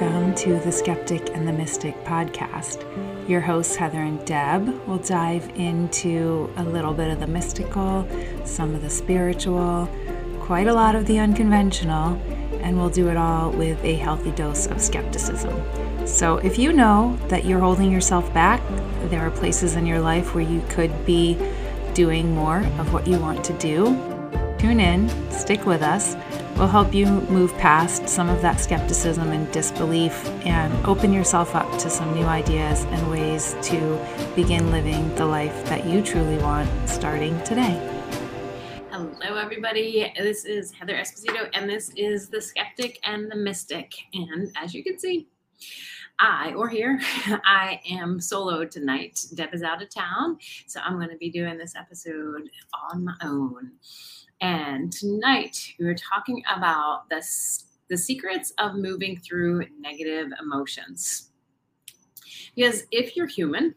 Welcome to the Skeptic and the Mystic podcast. Your hosts, Heather and Deb, will dive into a little bit of the mystical, some of the spiritual, quite a lot of the unconventional, and we'll do it all with a healthy dose of skepticism. So if you know that you're holding yourself back, there are places in your life where you could be doing more of what you want to do, tune in, stick with us. We'll help you move past some of that skepticism and disbelief and open yourself up to some new ideas and ways to begin living the life that you truly want starting today. Hello, everybody. This is Heather Esposito, and this is The Skeptic and the Mystic. And as you can see, I am solo tonight. Deb is out of town, so I'm going to be doing this episode on my own. And tonight we were talking about the secrets of moving through negative emotions. Because if you're human,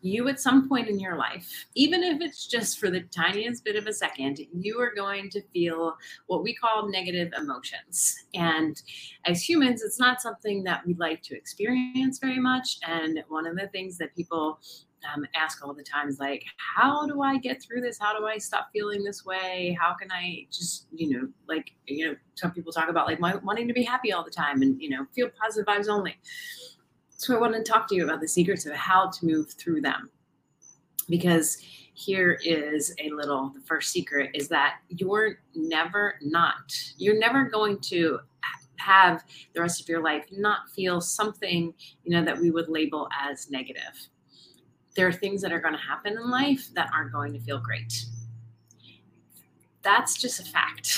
you at some point in your life, even if it's just for the tiniest bit of a second, you are going to feel what we call negative emotions. And as humans, it's not something that we like to experience very much. And one of the things that people ask all the time, like, how do I get through this? How do I stop feeling this way? How can I just, some people talk about like wanting to be happy all the time and, feel positive vibes only. So I want to talk to you about the secrets of how to move through them, because here is the first secret is that you're never going to have the rest of your life not feel something, that we would label as negative. There are things that are going to happen in life that aren't going to feel great. That's just a fact.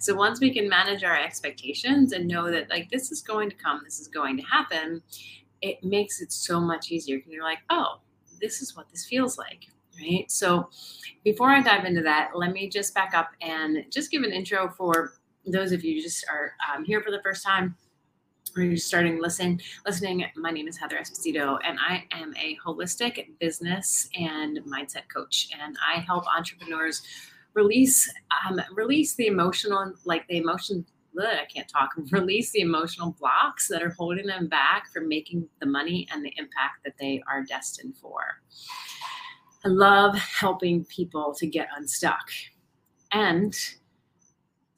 So once we can manage our expectations and know that this is going to come, this is going to happen, it makes it so much easier. You're like, oh, this is what this feels like, right? So before I dive into that, let me just back up and just give an intro for those of you who just are here for the first time. We're starting listening. My name is Heather Esposito, and I am a holistic business and mindset coach, and I help entrepreneurs release the emotional blocks that are holding them back from making the money and the impact that they are destined for. I love helping people to get unstuck, and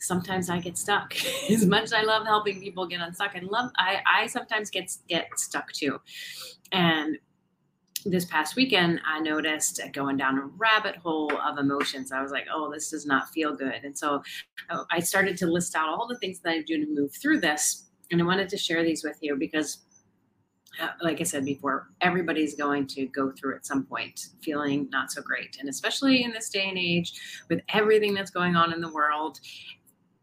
sometimes I get stuck. As much as I love helping people get unstuck, I sometimes get stuck too. And this past weekend, I noticed going down a rabbit hole of emotions. I was like, oh, this does not feel good. And so I started to list out all the things that I do to move through this. And I wanted to share these with you because, like I said before, everybody's going to go through at some point feeling not so great. And especially in this day and age, with everything that's going on in the world,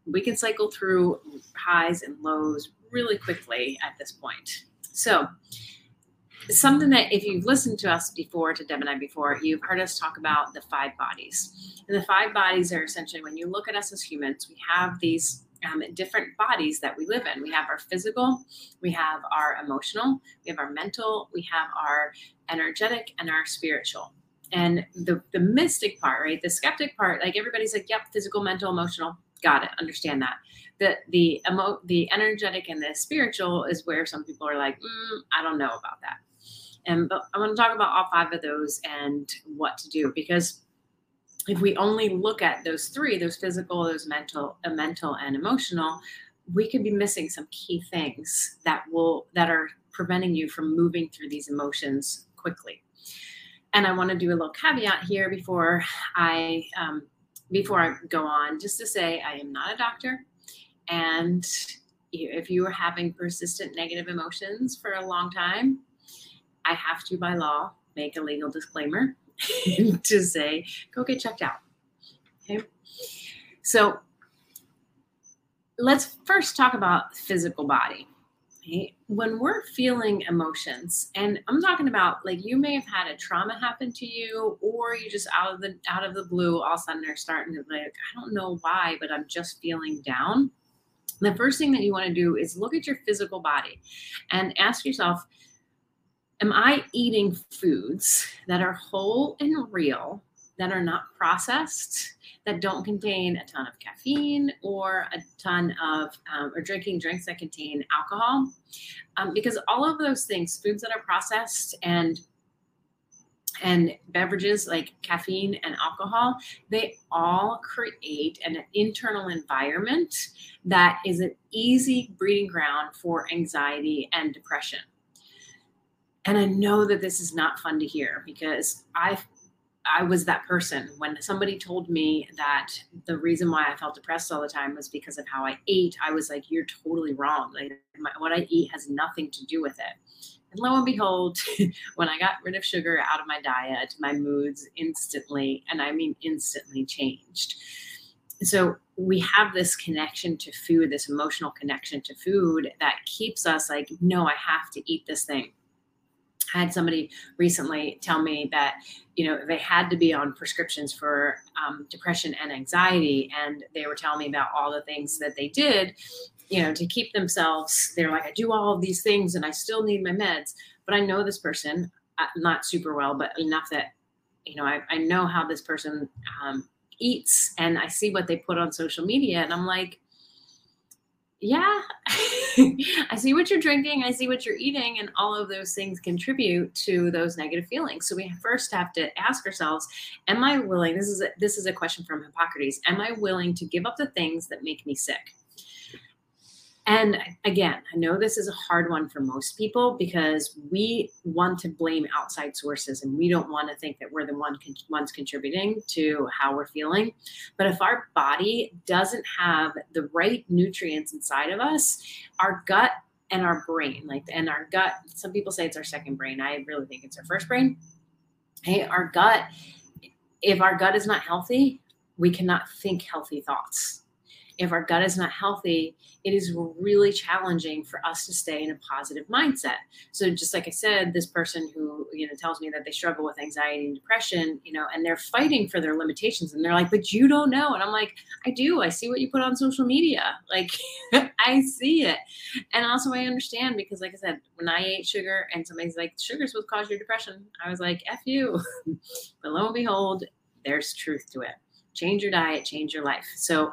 we can cycle through highs and lows really quickly at this point. So something that if you've listened to us before, to Deb and I before, you've heard us talk about the 5 bodies. And the 5 bodies are essentially, when you look at us as humans, we have these different bodies that we live in. We have our physical, we have our emotional, we have our mental, we have our energetic, and our spiritual. And the mystic part, right? The skeptic part, like everybody's like, yep, physical, mental, emotional. Got it. Understand that. The energetic and the spiritual is where some people are like, I don't know about that. But I want to talk about all 5 of those and what to do, because if we only look at those 3, those physical, those mental and emotional, we could be missing some key things that are preventing you from moving through these emotions quickly. And I want to do a little caveat here before I go on, just to say I am not a doctor, and if you are having persistent negative emotions for a long time, I have to, by law, make a legal disclaimer to say, go get checked out, okay? So let's first talk about physical body. Okay? When we're feeling emotions, and I'm talking about you may have had a trauma happen to you, or you just out of the blue, all of a sudden they're starting to I don't know why, but I'm just feeling down. The first thing that you want to do is look at your physical body and ask yourself, am I eating foods that are whole and real that are not processed, that don't contain a ton of caffeine or a ton of, or drinking drinks that contain alcohol. Because all of those things, foods that are processed and beverages like caffeine and alcohol, they all create an internal environment that is an easy breeding ground for anxiety and depression. And I know that this is not fun to hear, because I was that person when somebody told me that the reason why I felt depressed all the time was because of how I ate. I was like, you're totally wrong. Like, what I eat has nothing to do with it. And lo and behold, when I got rid of sugar out of my diet, my moods instantly, and I mean instantly, changed. So we have this connection to food, this emotional connection to food that keeps us like, no, I have to eat this thing. I had somebody recently tell me that, you know, they had to be on prescriptions for depression and anxiety. And they were telling me about all the things that they did, you know, to keep themselves. They're like, I do all of these things and I still need my meds. But I know this person, not super well, but enough that, you know, I know how this person eats, and I see what they put on social media. And I'm like, yeah, I see what you're drinking. I see what you're eating. And all of those things contribute to those negative feelings. So we first have to ask ourselves, am I willing? This is a question from Hippocrates. Am I willing to give up the things that make me sick? And again, I know this is a hard one for most people, because we want to blame outside sources and we don't want to think that we're the ones contributing to how we're feeling. But if our body doesn't have the right nutrients inside of us, our gut and our brain, some people say it's our second brain. I really think it's our first brain. Hey, our gut, if our gut is not healthy, we cannot think healthy thoughts. If our gut is not healthy, it is really challenging for us to stay in a positive mindset. So just like I said, this person who, you know, tells me that they struggle with anxiety and depression, you know, and they're fighting for their limitations, and they're like, but you don't know. And I'm like, I do. I see what you put on social media. Like, I see it. And also I understand, because like I said, when I ate sugar and somebody's like, sugar's what caused your depression, I was like, F you. But lo and behold, there's truth to it. Change your diet, change your life. So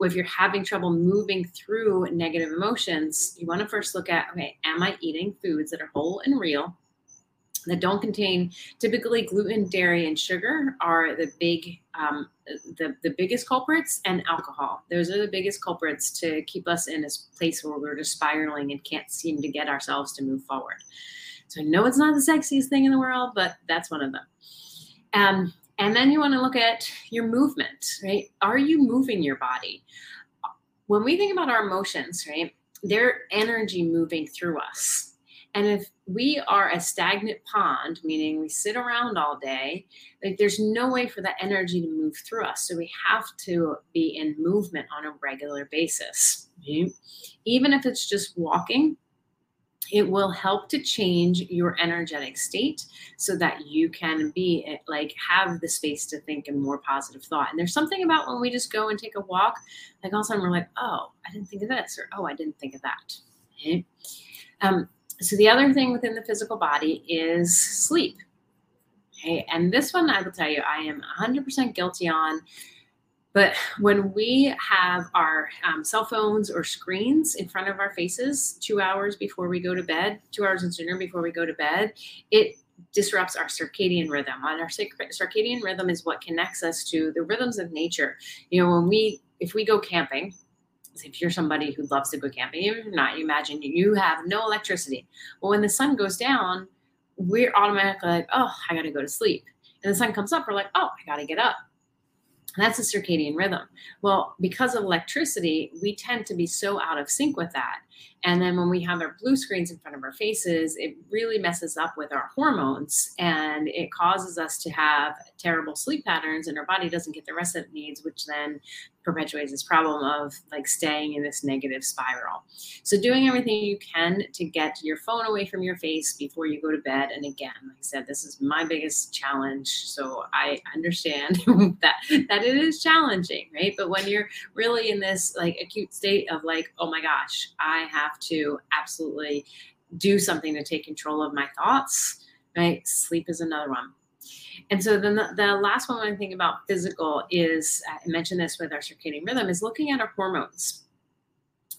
if you're having trouble moving through negative emotions, you want to first look at, okay, am I eating foods that are whole and real, that don't contain, typically gluten, dairy, and sugar are the big, the biggest culprits, and alcohol. Those are the biggest culprits to keep us in this place where we're just spiraling and can't seem to get ourselves to move forward. So I know it's not the sexiest thing in the world, but that's one of them. And then you want to look at your movement, right? Are you moving your body? When we think about our emotions, right, they're energy moving through us. And if we are a stagnant pond, meaning we sit around all day, like there's no way for that energy to move through us. So we have to be in movement on a regular basis. Right? Even if it's just walking, it will help to change your energetic state so that you can be like, have the space to think and more positive thought. And there's something about when we just go and take a walk, like all of a sudden we're like, oh, I didn't think of this, or oh, I didn't think of that. Okay. So the other thing within the physical body is sleep. Okay. And this one, I will tell you, I am 100% guilty on. But when we have our cell phones or screens in front of our faces 2 hours before we go to bed, 2 hours and sooner before we go to bed, it disrupts our circadian rhythm. And our circadian rhythm is what connects us to the rhythms of nature. You know, if we go camping, if you're somebody who loves to go camping, even if you're not, you imagine you have no electricity. Well, when the sun goes down, we're automatically like, oh, I got to go to sleep. And the sun comes up, we're like, oh, I got to get up. And that's a circadian rhythm. Well, because of electricity, we tend to be so out of sync with that. And then when we have our blue screens in front of our faces, it really messes up with our hormones, and it causes us to have terrible sleep patterns, and our body doesn't get the rest that it needs, which then perpetuates this problem of like staying in this negative spiral. So doing everything you can to get your phone away from your face before you go to bed. And again, like I said, this is my biggest challenge. So I understand that it is challenging, right? But when you're really in this like acute state of like, oh my gosh, I have to absolutely do something to take control of my thoughts, right? Sleep is another one. And so then the last one, when I think about physical is, I mentioned this with our circadian rhythm, is looking at our hormones.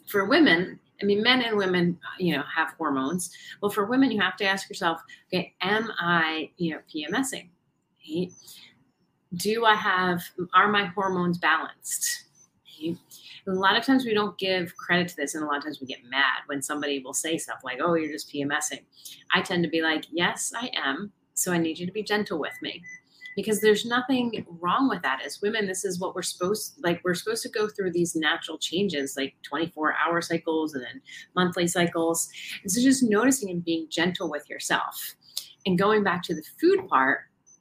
For women, I mean, men and women, you know, have hormones. Well, for women, you have to ask yourself, okay, am I, you know, PMSing? Right? Do I have, are my hormones balanced? Right? And a lot of times we don't give credit to this. And a lot of times we get mad when somebody will say stuff like, oh, you're just PMSing. I tend to be like, yes, I am. So I need you to be gentle with me, because there's nothing wrong with that. As women, this is what we're supposed to, like, we're supposed to go through these natural changes, like 24-hour cycles and then monthly cycles. And so just noticing and being gentle with yourself. And going back to the food part,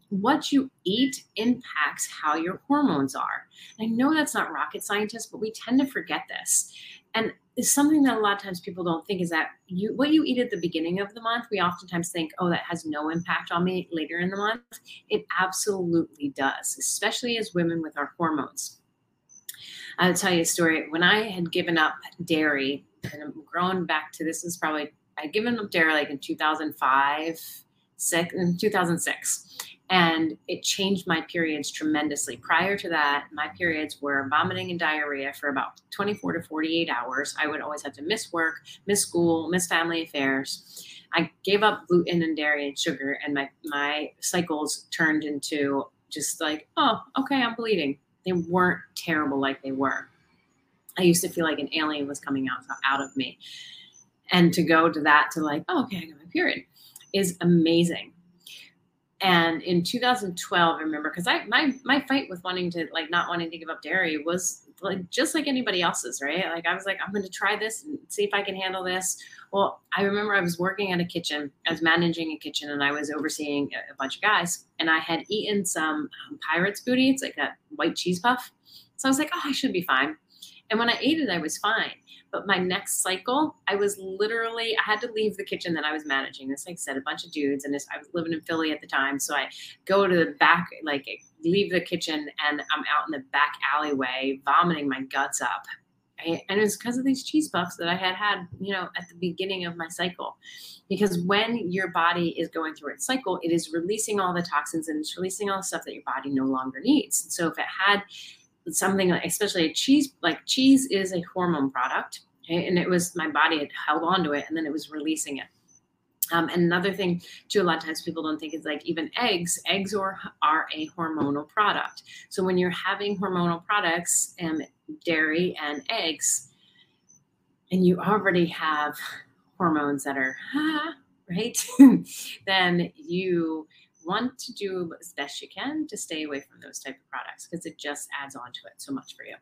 what you eat impacts how your hormones are. And I know that's not rocket science, but we tend to forget this. And it's something that a lot of times people don't think is that you, what you eat at the beginning of the month, we oftentimes think, oh, that has no impact on me later in the month. It absolutely does, especially as women with our hormones. I'll tell you a story. When I had given up dairy, and I'm growing back to this, is probably, I'd given up dairy like in 2006. And it changed my periods tremendously. Prior to that, my periods were vomiting and diarrhea for about 24 to 48 hours. I would always have to miss work, miss school, miss family affairs. I gave up gluten and dairy and sugar, and my cycles turned into just like, oh, okay, I'm bleeding. They weren't terrible like they were. I used to feel like an alien was coming out of me. And to go to that, to like, oh, okay, I got my period, is amazing. And in 2012, I remember, because my fight with wanting to, like, not wanting to give up dairy was like just like anybody else's, right? Like, I was like, I'm going to try this and see if I can handle this. Well, I remember I was working at a kitchen. I was managing a kitchen, and I was overseeing a bunch of guys. And I had eaten some Pirate's Booty. It's like that white cheese puff. So I was like, oh, I should be fine. And when I ate it, I was fine. But my next cycle, I was literally, I had to leave the kitchen that I was managing. This, like I said, a bunch of dudes. And this, I was living in Philly at the time. So I go to the back, like leave the kitchen, and I'm out in the back alleyway vomiting my guts up. And it was because of these cheese puffs that I had, you know, at the beginning of my cycle. Because when your body is going through its cycle, it is releasing all the toxins, and it's releasing all the stuff that your body no longer needs. And so if it had something, especially a cheese, like cheese is a hormone product, okay? And it was, my body had held onto it, and then it was releasing it. And another thing too, a lot of times people don't think, is like even eggs are a hormonal product. So when you're having hormonal products and dairy and eggs, and you already have hormones that are, right? Then you want to do as best you can to stay away from those type of products, because it just adds on to it so much for you.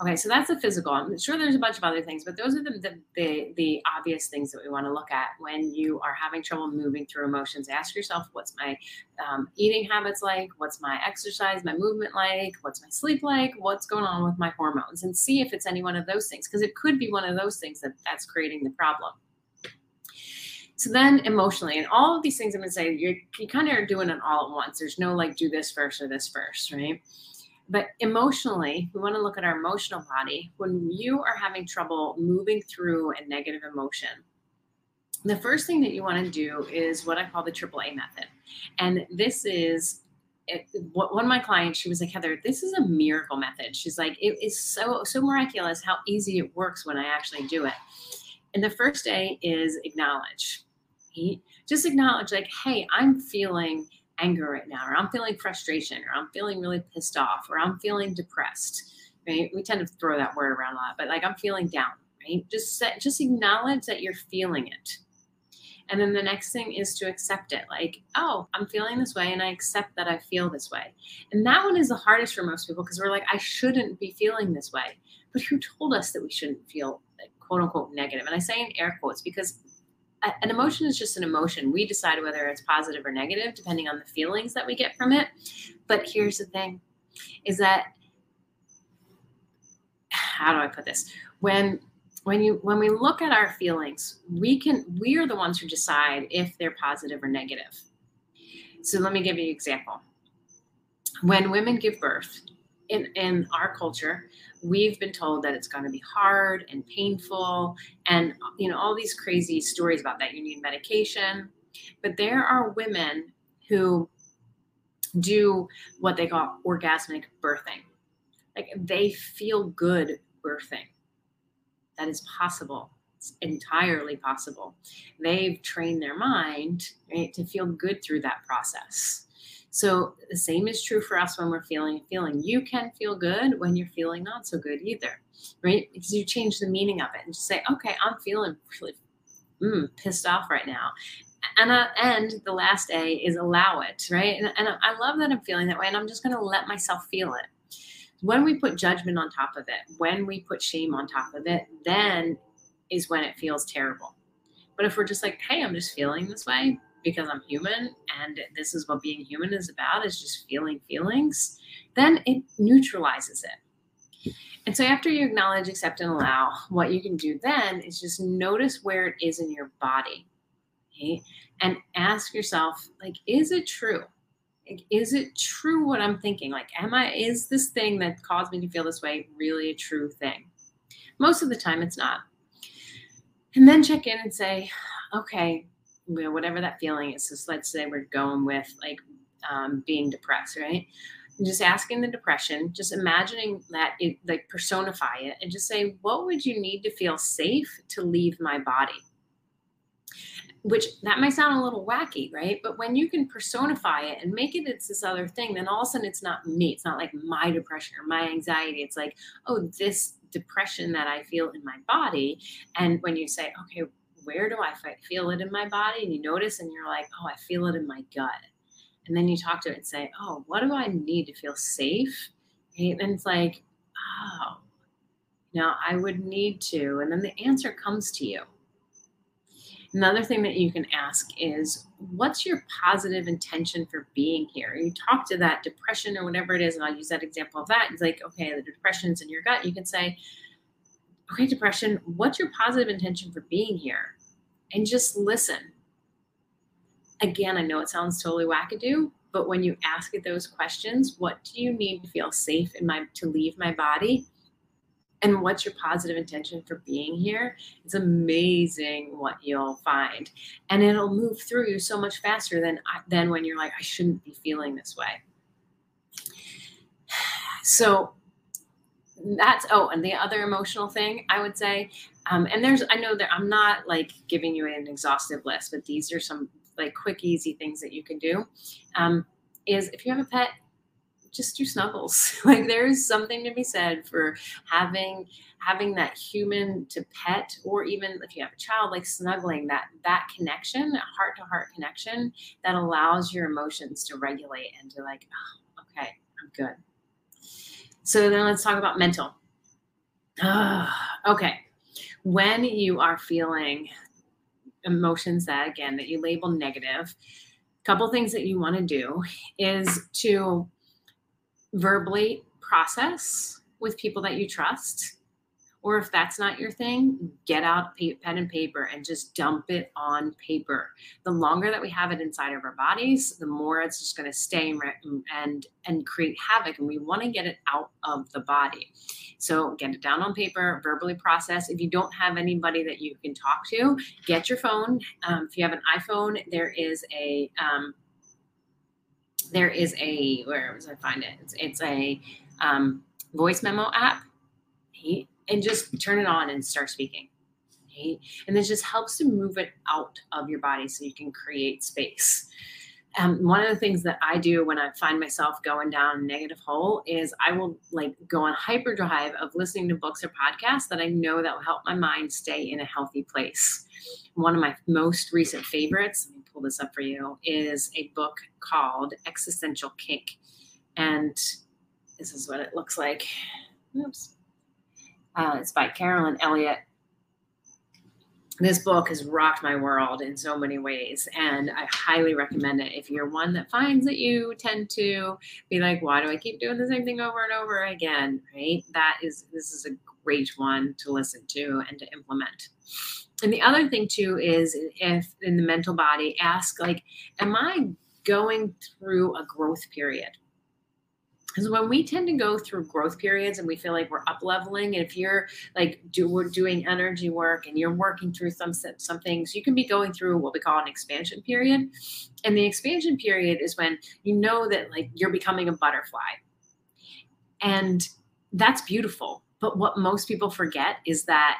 Okay, so that's the physical. I'm sure there's a bunch of other things, but those are the obvious things that we want to look at when you are having trouble moving through emotions. Ask yourself, what's my eating habits like? What's my exercise, my movement like? What's my sleep like? What's going on with my hormones? And see if it's any one of those things, because it could be one of those things that's creating the problem. So then emotionally, and all of these things I'm going to say, you kind of are doing it all at once. There's no like do this first or this first, right? But emotionally, we want to look at our emotional body. When you are having trouble moving through a negative emotion, the first thing that you want to do is what I call the AAA method. And this is one of my clients, she was like, Heather, this is a miracle method. She's like, it is so miraculous how easy it works when I actually do it. And the first A is acknowledge. Just acknowledge, like, hey, I'm feeling anger right now, or I'm feeling frustration, or I'm feeling really pissed off, or I'm feeling depressed, right? We tend to throw that word around a lot, but like, I'm feeling down, right? Just acknowledge that you're feeling it. And then the next thing is to accept it. Like, oh, I'm feeling this way, and I accept that I feel this way. And that one is the hardest for most people, because we're like, I shouldn't be feeling this way. But who told us that we shouldn't feel, like, quote unquote, negative? And I say in air quotes, because an emotion is just an emotion. We decide whether it's positive or negative, depending on the feelings that we get from it. But here's the thing, is that, how do I put this? When we look at our feelings, we are the ones who decide if they're positive or negative. So let me give you an example. When women give birth, in our culture, we've been told that it's going to be hard and painful, and, you know, all these crazy stories about that. You need medication. But there are women who do what they call orgasmic birthing. Like they feel good birthing. That is possible. It's entirely possible. They've trained their mind, right, to feel good through that process. So the same is true for us when we're feeling. You can feel good when you're feeling not so good either, right? Because you change the meaning of it and just say, okay, I'm feeling really pissed off right now. And the last A is allow it, right? And I love that I'm feeling that way, and I'm just going to let myself feel it. When we put judgment on top of it, when we put shame on top of it, then is when it feels terrible. But if we're just like, hey, I'm just feeling this way because I'm human and this is what being human is about, is just feeling feelings, then it neutralizes it. And so after you acknowledge, accept, and allow, what you can do then is just notice where it is in your body. Okay? And ask yourself, like, is it true? Like, is it true what I'm thinking? Like, is this thing that caused me to feel this way really a true thing? Most of the time it's not. And then check in and say, okay, whatever that feeling is. So let's say we're going with like being depressed, right? And just asking the depression, just imagining that it, like personify it and just say, what would you need to feel safe to leave my body? Which that might sound a little wacky, right? But when you can personify it and make it, it's this other thing, then all of a sudden it's not me. It's not like my depression or my anxiety. It's like, oh, this depression that I feel in my body. And when you say, okay, where do I feel it in my body? And you notice and you're like, oh, I feel it in my gut. And then you talk to it and say, oh, what do I need to feel safe? Right? And it's like, oh, now I would need to. And then the answer comes to you. Another thing that you can ask is, what's your positive intention for being here? You talk to that depression or whatever it is, and I'll use that example of that. It's like, okay, the depression's in your gut. You can say, okay, depression, what's your positive intention for being here? And just listen. Again, I know it sounds totally wackadoo, but when you ask it those questions, what do you need to feel safe to leave my body? And what's your positive intention for being here? It's amazing what you'll find. And it'll move through you so much faster than when you're like, I shouldn't be feeling this way. So that's, oh, and the other emotional thing I would say, and there's, I know that I'm not like giving you an exhaustive list, but these are some like quick, easy things that you can do, is if you have a pet, just do snuggles. Like there is something to be said for having that human to pet, or even if you have a child, like snuggling, that connection, that heart-to-heart connection that allows your emotions to regulate and to like, oh, okay, I'm good. So then let's talk about mental. Okay. When you are feeling emotions that, again, that you label negative, a couple things that you want to do is to verbally process with people that you trust, or if that's not your thing, get out pen and paper and just dump it on paper. The longer that we have it inside of our bodies, the more it's just going to stay and create havoc, and we want to get it out of the body. So get it down on paper, verbally process. If you don't have anybody that you can talk to, get your phone. If you have an iPhone, there is a where was I find it? It's a voice memo app, right? And just turn it on and start speaking. Right? And this just helps to move it out of your body so you can create space. One of the things that I do when I find myself going down a negative hole is I will like go on hyperdrive of listening to books or podcasts that I know that will help my mind stay in a healthy place. One of my most recent favorites, let me pull this up for you, is a book called Existential Kink. And this is what it looks like. Oops. It's by Carolyn Elliott. This book has rocked my world in so many ways, and I highly recommend it. If you're one that finds that you tend to be like, why do I keep doing the same thing over and over again, right? This is a great one to listen to and to implement. And the other thing too is, if in the mental body, ask like, am I going through a growth period? Because when we tend to go through growth periods and we feel like we're up leveling, and if you're like we're doing energy work and you're working through some things, you can be going through what we call an expansion period. And the expansion period is when you know that like you're becoming a butterfly. And that's beautiful. But what most people forget is that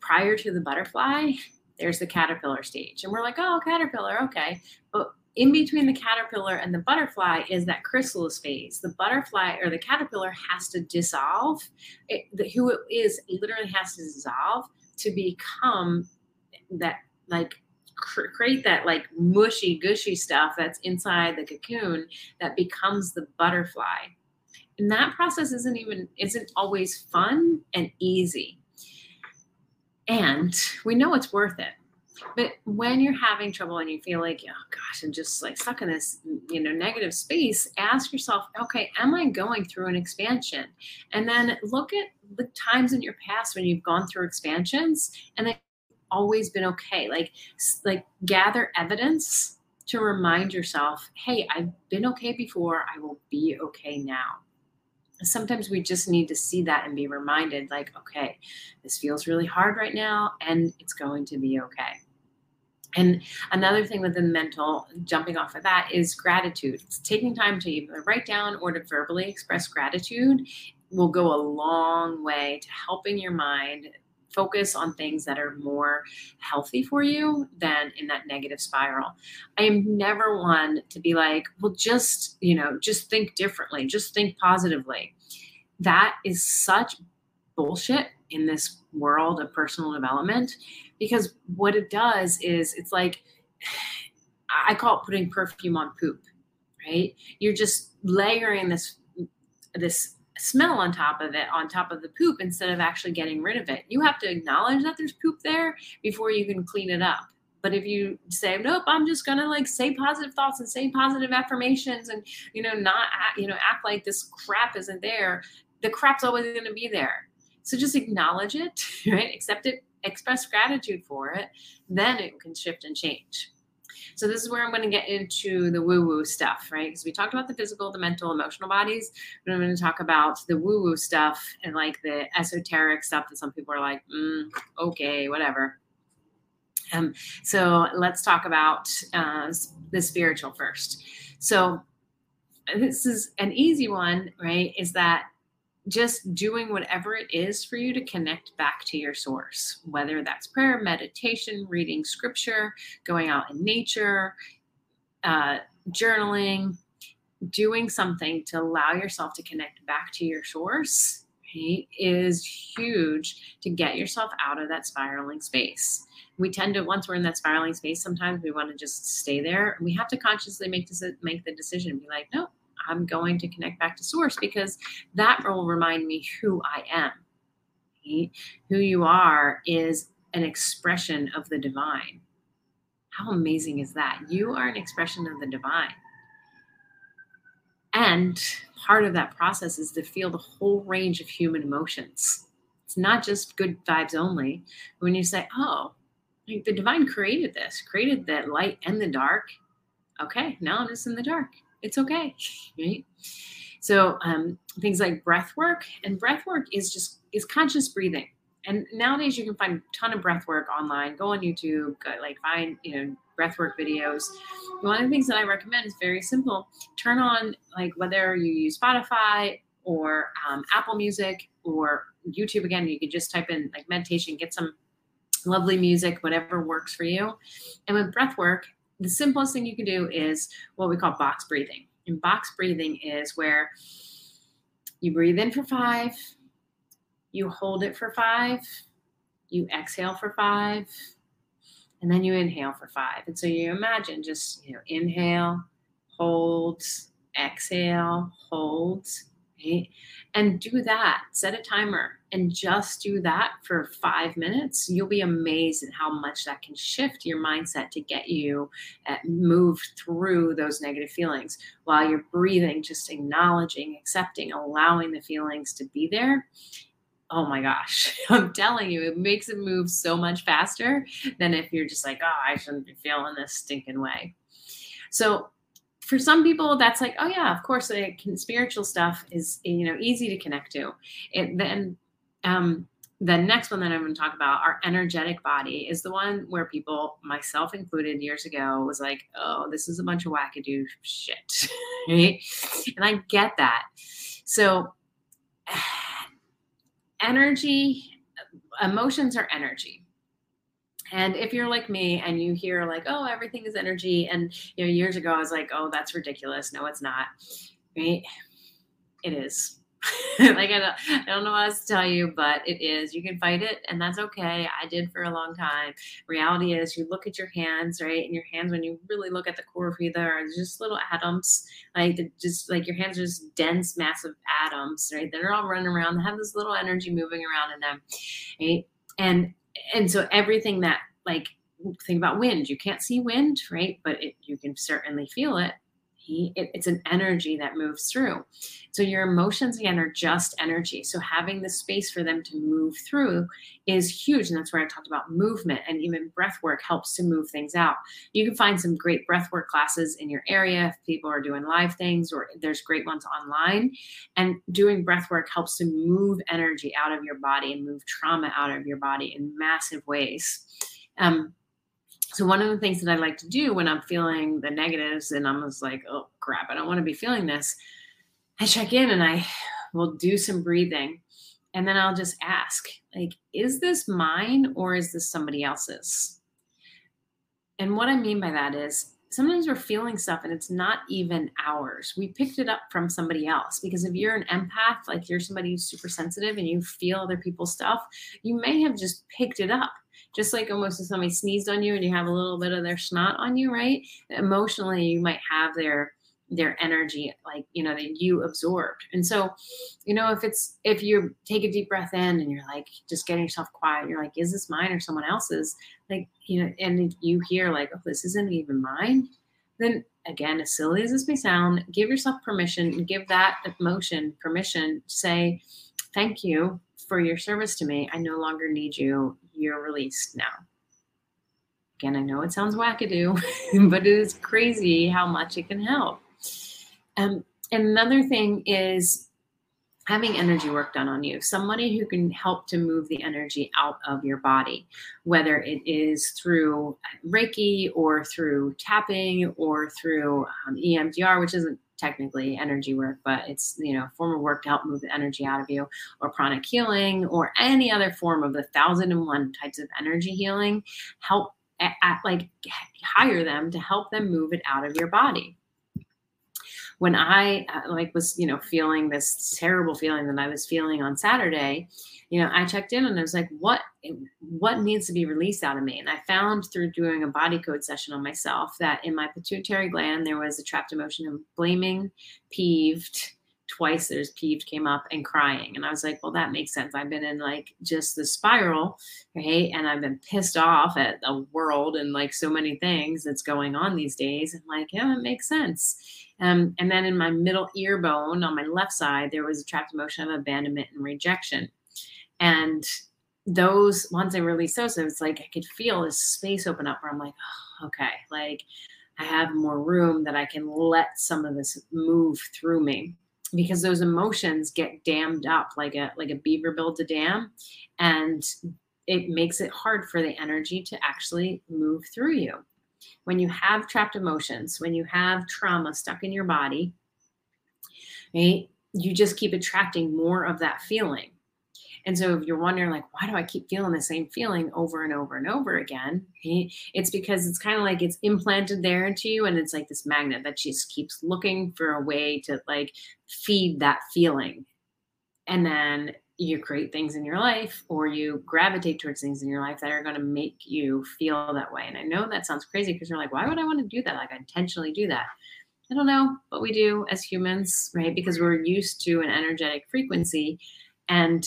prior to the butterfly, there's the caterpillar stage. And we're like, oh, caterpillar, okay. But in between the caterpillar and the butterfly is that chrysalis phase. The butterfly or the caterpillar has to dissolve. Who it is, it literally has to dissolve to become that, like, create that, like, mushy, gushy stuff that's inside the cocoon that becomes the butterfly. And that process isn't always fun and easy. And we know it's worth it. But when you're having trouble and you feel like, oh gosh, I'm just like stuck in this, negative space, ask yourself, okay, am I going through an expansion? And then look at the times in your past when you've gone through expansions and they've always been okay. Like gather evidence to remind yourself, hey, I've been okay before, I will be okay now. Sometimes we just need to see that and be reminded, like, okay, this feels really hard right now and it's going to be okay. And another thing with the mental, jumping off of that, is gratitude. It's taking time to either write down or to verbally express gratitude will go a long way to helping your mind focus on things that are more healthy for you than in that negative spiral. I am never one to be like, well, just think differently, just think positively. That is such bullshit in this world of personal development, because what it does is, it's like, I call it putting perfume on poop, right? You're just layering this smell on top of the poop, instead of actually getting rid of it. You have to acknowledge that there's poop there before you can clean it up. But if you say, nope, I'm just going to like say positive thoughts and say positive affirmations and, not, act like this crap isn't there, the crap's always going to be there. So just acknowledge it, right? Accept it, express gratitude for it. Then it can shift and change. So this is where I'm going to get into the woo-woo stuff, right? Because we talked about the physical, the mental, emotional bodies, but I'm going to talk about the woo-woo stuff and like the esoteric stuff that some people are like, okay, whatever. So let's talk about the spiritual first. So this is an easy one, right? Is that just doing whatever it is for you to connect back to your source, whether that's prayer, meditation, reading scripture, going out in nature, journaling, doing something to allow yourself to connect back to your source, right, is huge to get yourself out of that spiraling space. We tend to, once we're in that spiraling space, sometimes we want to just stay there. We have to consciously make the decision and be like, no, I'm going to connect back to source, because that will remind me who I am. Okay? Who you are is an expression of the divine. How amazing is that? You are an expression of the divine. And part of that process is to feel the whole range of human emotions. It's not just good vibes only. When you say, oh, the divine created this, created that light and the dark. Okay, now I'm just in the dark. It's okay, right? So things like breath work is conscious breathing. And nowadays you can find a ton of breath work online. Go on YouTube, find, breath work videos. One of the things that I recommend is very simple. Turn on, like, whether you use Spotify or Apple Music or YouTube. Again, you can just type in like meditation, get some lovely music, whatever works for you. And with breath work, the simplest thing you can do is what we call box breathing. And box breathing is where you breathe in for 5, you hold it for 5, you exhale for 5, and then you inhale for 5. And so you imagine just, inhale, hold, exhale, hold, right? And do that. Set a timer and just do that for 5 minutes. You'll be amazed at how much that can shift your mindset to get you move through those negative feelings while you're breathing, just acknowledging, accepting, allowing the feelings to be there. Oh my gosh, I'm telling you, it makes it move so much faster than if you're just like, oh, I shouldn't be feeling this stinking way. So for some people, that's like, oh yeah, of course, spiritual stuff is, you know, easy to connect to. The next one that I'm going to talk about, our energetic body, is the one where people, myself included, years ago was like, oh, this is a bunch of wackadoo shit. Right? And I get that. So energy, emotions are energy. And if you're like me and you hear like, oh, everything is energy. And, you know, years ago I was like, oh, that's ridiculous. No, it's not. Right? It is. Like, I don't know what else to tell you, but it is. You can fight it, and that's okay. I did for a long time. Reality is, you look at your hands, right? And your hands, when you really look at the core of you, there are just little atoms, like your hands are just dense, massive atoms, right? They're all running around. They have this little energy moving around in them, right? And so everything that, like, think about wind. You can't see wind, right? But you can certainly feel it. It's an energy that moves through. So your emotions, again, are just energy. So having the space for them to move through is huge. And that's where I talked about movement, and even breath work helps to move things out. You can find some great breath work classes in your area if people are doing live things, or there's great ones online. And doing breath work helps to move energy out of your body and move trauma out of your body in massive ways. So one of the things that I like to do when I'm feeling the negatives and I'm just like, oh crap, I don't want to be feeling this, I check in and I will do some breathing, and then I'll just ask, like, is this mine or is this somebody else's? And what I mean by that is, sometimes we're feeling stuff and it's not even ours. We picked it up from somebody else, because if you're an empath, like you're somebody who's super sensitive and you feel other people's stuff, you may have just picked it up. Just like almost if somebody sneezed on you and you have a little bit of their snot on you, right? Emotionally, you might have their energy, like, you know, that you absorbed. And so, you know, if you take a deep breath in and you're like, just getting yourself quiet, you're like, is this mine or someone else's? Like, you know, and you hear like, oh, this isn't even mine. Then again, as silly as this may sound, give yourself permission and give that emotion permission to say, thank you for your service to me. I no longer need you. You're released now. Again, I know it sounds wackadoo, but it is crazy how much it can help. And another thing is having energy work done on you. Somebody who can help to move the energy out of your body, whether it is through Reiki or through tapping or through EMDR, which isn't technically energy work, but it's, you know, a form of work to help move the energy out of you, or pranic healing, or any other form of the 1,001 types of energy healing. Help like hire them to help them move it out of your body. When I was, you know, feeling this terrible feeling that I was feeling on Saturday, you know, I checked in and I was like, what needs to be released out of me? And I found through doing a body code session on myself that in my pituitary gland, there was a trapped emotion of blaming, peeved, twice there's peeved came up, and crying. And I was like, well, that makes sense. I've been in like just the spiral, right? And I've been pissed off at the world and like so many things that's going on these days. And like, yeah, it makes sense. And then in my middle ear bone on my left side, there was a trapped emotion of abandonment and rejection. And those, once I released those, it was like I could feel this space open up where I'm like, oh, okay, like I have more room that I can let some of this move through me. Because those emotions get dammed up like a beaver builds a dam, and it makes it hard for the energy to actually move through you. When you have trapped emotions, when you have trauma stuck in your body, right, you just keep attracting more of that feeling. And so if you're wondering, like, why do I keep feeling the same feeling over and over and over again? It's because it's kind of like it's implanted there into you. And it's like this magnet that just keeps looking for a way to like feed that feeling. And then you create things in your life, or you gravitate towards things in your life that are going to make you feel that way. And I know that sounds crazy because you're like, why would I want to do that? Like, I intentionally do that. I don't know, but we do as humans, right? Because we're used to an energetic frequency and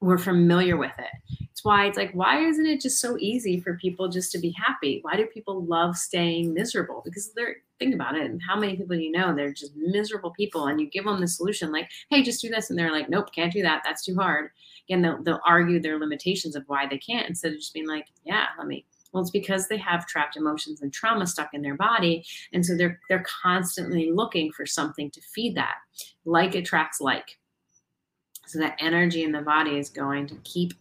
we're familiar with it. It's why it's like, why isn't it just so easy for people just to be happy? Why do people love staying miserable? Because think about it, and how many people you know, they're just miserable people, and you give them the solution like, hey, just do this. And they're like, nope, can't do that. That's too hard. And they'll argue their limitations of why they can't, instead of just being like, yeah, let me Well, it's because they have trapped emotions and trauma stuck in their body. And so they're constantly looking for something to feed that. Like attracts like. So that energy in the body is going to keep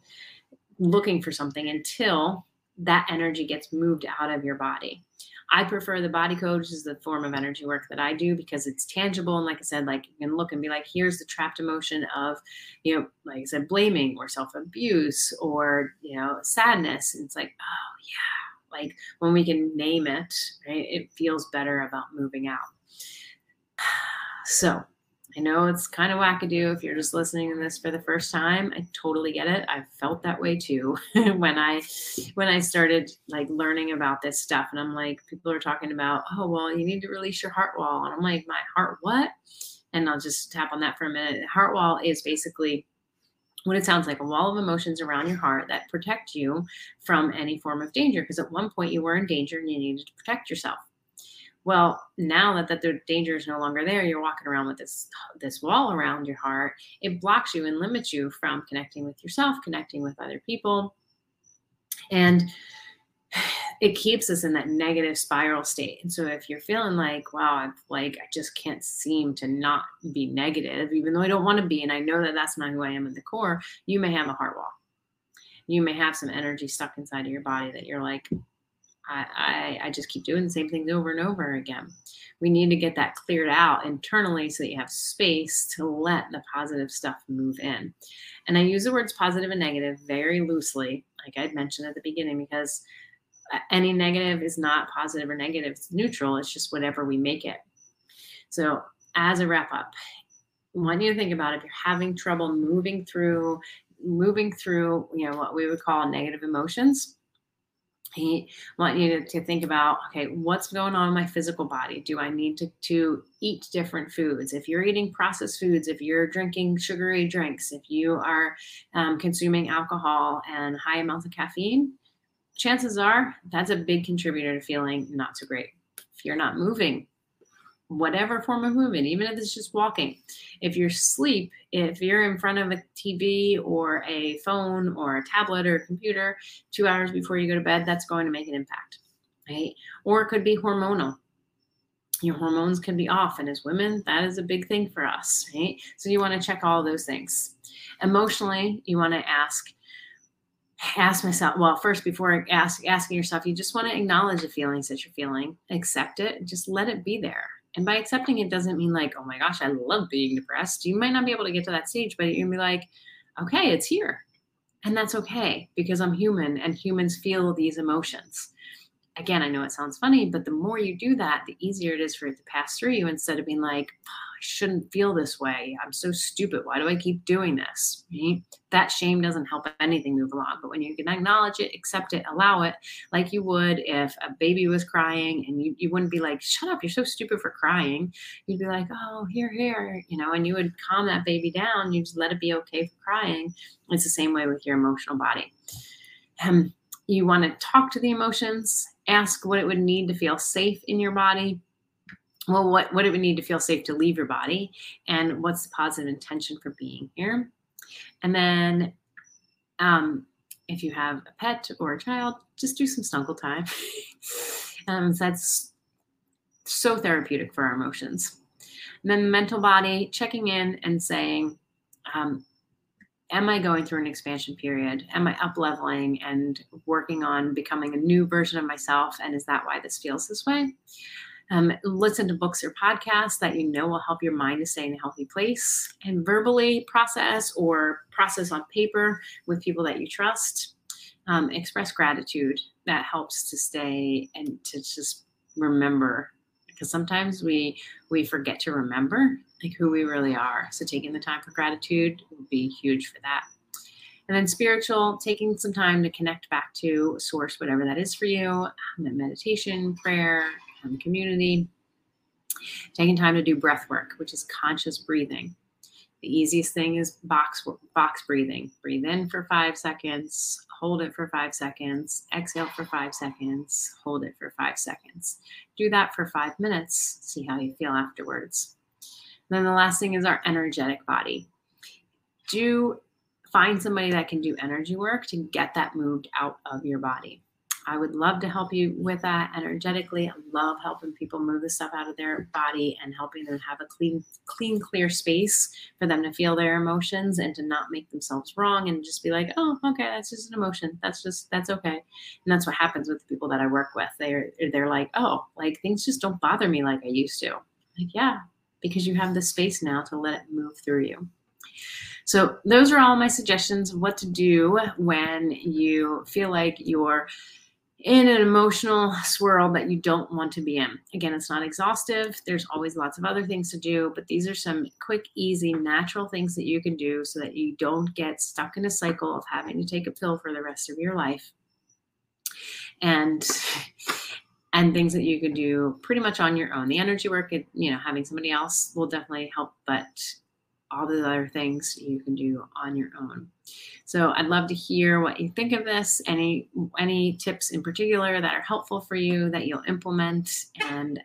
looking for something until that energy gets moved out of your body. I prefer the body code, which is the form of energy work that I do, because it's tangible. And like I said, like you can look and be like, here's the trapped emotion of, you know, like I said, blaming or self-abuse or, you know, sadness. And it's like, oh yeah. Like when we can name it, right? It feels better about moving out. So I know it's kind of wackadoo if you're just listening to this for the first time. I totally get it. I felt that way too when I started like learning about this stuff. And I'm like, people are talking about, oh, well, you need to release your heart wall. And I'm like, my heart what? And I'll just tap on that for a minute. Heart wall is basically what it sounds like, a wall of emotions around your heart that protect you from any form of danger. Because at one point you were in danger and you needed to protect yourself. Well, now that the danger is no longer there, you're walking around with this wall around your heart. It blocks you and limits you from connecting with yourself, connecting with other people. And it keeps us in that negative spiral state. And so if you're feeling like, wow, I just can't seem to not be negative, even though I don't want to be, and I know that that's not who I am at the core, you may have a heart wall. You may have some energy stuck inside of your body that you're like, I just keep doing the same things over and over again. We need to get that cleared out internally so that you have space to let the positive stuff move in. And I use the words positive and negative very loosely, like I'd mentioned at the beginning, because any negative is not positive or negative. It's neutral. It's just whatever we make it. So as a wrap up, I want you to think about if you're having trouble moving through, you know, what we would call negative emotions. I want you to think about, okay, what's going on in my physical body? Do I need to eat different foods? If you're eating processed foods, if you're drinking sugary drinks, if you are consuming alcohol and high amounts of caffeine, chances are that's a big contributor to feeling not so great. If you're not moving, whatever form of movement, even if it's just walking, if you're asleep, if you're in front of a TV or a phone or a tablet or a computer 2 hours before you go to bed, that's going to make an impact, right? Or it could be hormonal. Your hormones can be off. And as women, that is a big thing for us, right? So you want to check all those things. Emotionally, you want to ask myself, well, first, before asking yourself, you just want to acknowledge the feelings that you're feeling, accept it, just let it be there. And by accepting it doesn't mean like, oh my gosh, I love being depressed. You might not be able to get to that stage, but you're gonna be like, okay, it's here. And that's okay, because I'm human and humans feel these emotions. Again, I know it sounds funny, but the more you do that, the easier it is for it to pass through you, instead of being like, oh, I shouldn't feel this way. I'm so stupid. Why do I keep doing this? Right? That shame doesn't help anything move along. But when you can acknowledge it, accept it, allow it, like you would if a baby was crying, and you wouldn't be like, shut up, you're so stupid for crying. You'd be like, oh, here, you know, and you would calm that baby down. You just let it be okay for crying. It's the same way with your emotional body. You want to talk to the emotions, ask what it would need to feel safe in your body. Well, what it would need to feel safe to leave your body, and what's the positive intention for being here. And then if you have a pet or a child, just do some snuggle time. That's so therapeutic for our emotions. And then the mental body, checking in and saying, am I going through an expansion period? Am I up leveling and working on becoming a new version of myself? And is that why this feels this way? Listen to books or podcasts that you know will help your mind to stay in a healthy place, and verbally process on paper with people that you trust. Express gratitude. That helps to stay and to just remember, because sometimes we forget to remember like who we really are. So taking the time for gratitude would be huge for that. And then spiritual, taking some time to connect back to source, whatever that is for you, meditation, prayer, community, taking time to do breath work, which is conscious breathing. The easiest thing is box breathing. Breathe in for 5 seconds, hold it for 5 seconds, exhale for 5 seconds, hold it for 5 seconds. Do that for 5 minutes, see how you feel afterwards. And then the last thing is our energetic body. Find somebody that can do energy work to get that moved out of your body. I would love to help you with that energetically. I love helping people move the stuff out of their body and helping them have a clean, clear space for them to feel their emotions and to not make themselves wrong and just be like, oh, okay, that's just an emotion. That's okay. And that's what happens with the people that I work with. They're like, oh, like things just don't bother me like I used to. Like, yeah, because you have the space now to let it move through you. So those are all my suggestions of what to do when you feel like you're in an emotional swirl that you don't want to be in. Again, it's not exhaustive. There's always lots of other things to do, but these are some quick, easy, natural things that you can do so that you don't get stuck in a cycle of having to take a pill for the rest of your life. And things that you can do pretty much on your own. The energy work, you know, having somebody else will definitely help, but all the other things you can do on your own. So I'd love to hear what you think of this, any tips in particular that are helpful for you that you'll implement, and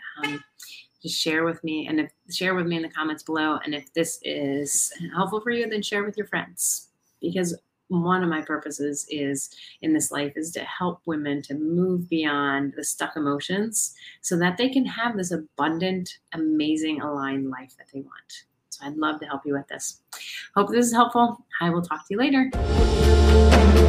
just share with me in the comments below. And if this is helpful for you, then share with your friends, because one of my purposes is in this life is to help women to move beyond the stuck emotions so that they can have this abundant, amazing, aligned life that they want. So I'd love to help you with this. Hope this is helpful. I will talk to you later.